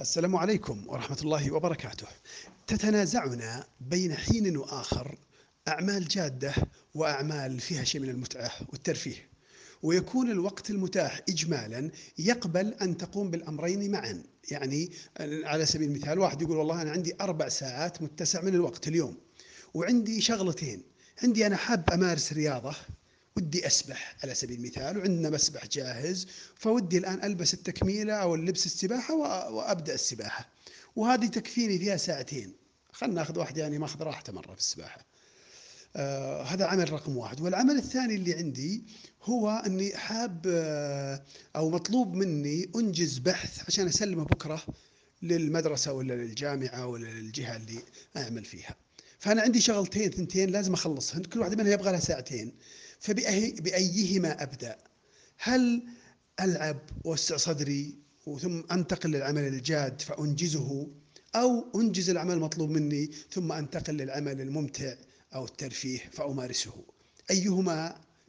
السلام عليكم ورحمة الله وبركاته. تتنازعنا بين حين وآخر أعمال جادة وأعمال فيها شيء من المتعة والترفيه، ويكون الوقت المتاح إجمالا يقبل أن تقوم بالأمرين معا. يعني على سبيل المثال واحد يقول والله أنا عندي 4 ساعات متسع من الوقت اليوم، وعندي شغلتين، عندي أنا حاب أمارس رياضة، ودي أسبح على سبيل المثال وعندنا مسبح جاهز، فودي الآن ألبس التكميلة أو اللبس السباحة وأبدأ السباحة، وهذه تكفيني فيها 2 ساعة. خلنا نأخذ واحد يعني ما أخذ راحته مرة في السباحة. هذا عمل رقم 1. والعمل الثاني اللي عندي هو أني حاب أو مطلوب مني أنجز بحث عشان أسلمه بكرة للمدرسة ولا للجامعة ولا للجهة اللي أعمل فيها. فأنا عندي شغلتين 2 لازم أخلصهن، كل واحدة منها يبغى لها 2 ساعة، فبأيهما أبدأ؟ هل ألعب وأوسع صدري ثم أنتقل للعمل الجاد فأنجزه، أو أنجز العمل المطلوب مني ثم أنتقل للعمل الممتع أو الترفيه فأمارسه؟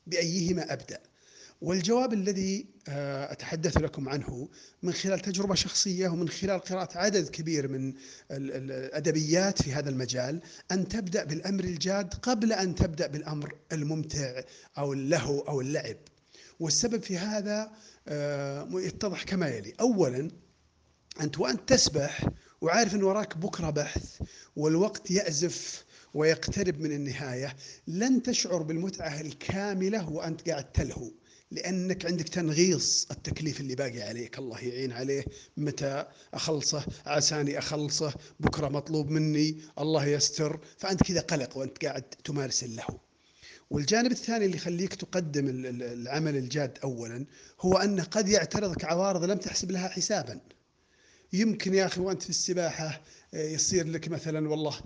بأيهما أبدأ؟ والجواب الذي أتحدث لكم عنه من خلال تجربة شخصية ومن خلال قراءة عدد كبير من الأدبيات في هذا المجال أن تبدأ بالأمر الجاد قبل أن تبدأ بالأمر الممتع أو اللهو أو اللعب. والسبب في هذا يتضح كما يلي: أولا، أنت وأنت تسبح وعارف أن وراك بكرة بحث والوقت يأزف ويقترب من النهاية، لن تشعر بالمتعة الكاملة وأنت قاعد تلهو، لأنك عندك تنغيص التكليف اللي باقي عليك. الله يعين عليه، متى أخلصه؟ عساني أخلصه، بكرة مطلوب مني، الله يستر. فأنت كذا قلق وأنت قاعد تمارس اللهو. والجانب الثاني اللي يخليك تقدم العمل الجاد أولا هو أنه قد يعترضك عوارض لم تحسب لها حسابا. يمكن يا أخي وأنت في السباحة يصير لك مثلا والله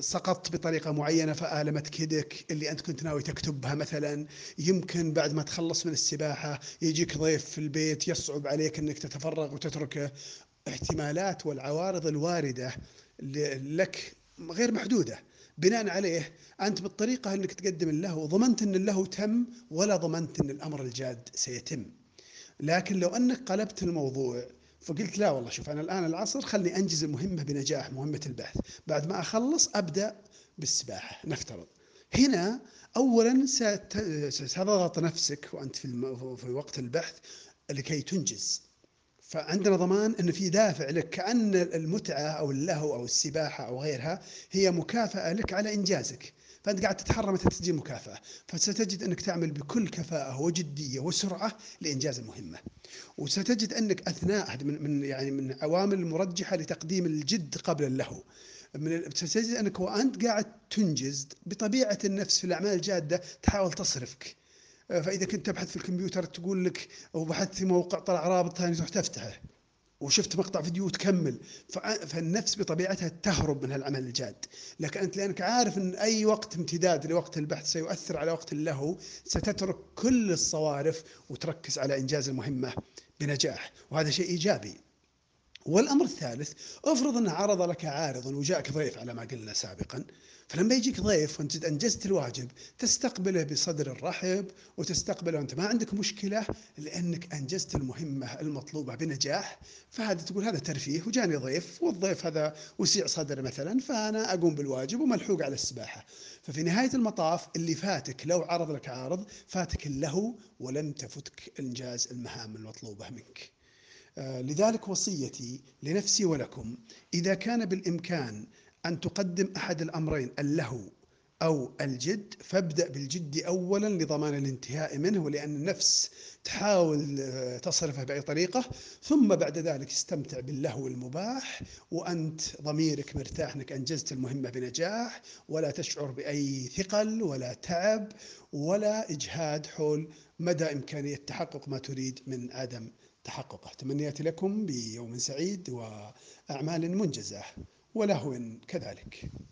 سقطت بطريقة معينة فآلمت يدك اللي أنت كنت ناوي تكتبها مثلا. يمكن بعد ما تخلص من السباحة يجيك ضيف في البيت يصعب عليك أنك تتفرغ وتتركه. احتمالات والعوارض الواردة لك غير محدودة، بناء عليه أنت بالطريقة أنك تقدم اللهو ضمنت أن اللهو تم، ولا ضمنت أن الأمر الجاد سيتم. لكن لو أنك قلبت الموضوع فقلت لا والله شوف أنا الآن العصر خلني أنجز المهمة بنجاح، مهمة البحث، بعد ما أخلص أبدأ بالسباحة نفترض، هنا أولا ستضغط نفسك وأنت في وقت البحث لكي تنجز. فعندنا ضمان أن في دافع لك، كأن المتعة أو اللهو أو السباحة أو غيرها هي مكافأة لك على إنجازك، فأنت قاعد تتحرى متى تجي مكافأة، فستجد أنك تعمل بكل كفاءة وجدية وسرعة لإنجاز المهمة. وستجد أنك أثناء من عوامل مرجحة لتقديم الجد قبل اللهو، ستجد أنك وأنت قاعد تنجز بطبيعة النفس في الأعمال الجادة تحاول تصرفك. فإذا كنت تبحث في الكمبيوتر تقول لك وبحثت في موقع طلع رابط ثاني تروح تفتحه، وشفت مقطع فيديو تكمل. فالنفس بطبيعتها تهرب من هالعمل الجاد، لكن أنت لأنك عارف أن أي وقت امتداد لوقت البحث سيؤثر على وقت اللهو، ستترك كل الصوارف وتركز على إنجاز المهمة بنجاح، وهذا شيء إيجابي. والأمر الثالث، أفرض أن عرض لك عارض وجاءك ضيف على ما قلنا سابقا، فلما يجيك ضيف وأنت أنجزت الواجب تستقبله بصدر الرحب وتستقبله وأنت ما عندك مشكلة، لأنك أنجزت المهمة المطلوبة بنجاح. فهذا تقول هذا ترفيه وجاني ضيف، والضيف هذا وسيع صدر مثلا، فأنا أقوم بالواجب وملحوق على السباحة. ففي نهاية المطاف اللي فاتك لو عرض لك عارض فاتك اللهو ولم تفتك إنجاز المهام المطلوبة منك. لذلك وصيتي لنفسي ولكم، إذا كان بالإمكان أن تقدم أحد الأمرين اللهو أو الجد فابدأ بالجد أولا لضمان الانتهاء منه، لأن النفس تحاول تصرفه بأي طريقة، ثم بعد ذلك استمتع باللهو المباح وأنت ضميرك مرتاح أنك أنجزت المهمة بنجاح، ولا تشعر بأي ثقل ولا تعب ولا إجهاد حول مدى إمكانية تحقق ما تريد من عدم تحققه. تمنياتي لكم بيوم سعيد وأعمال منجزة ولهو كذلك.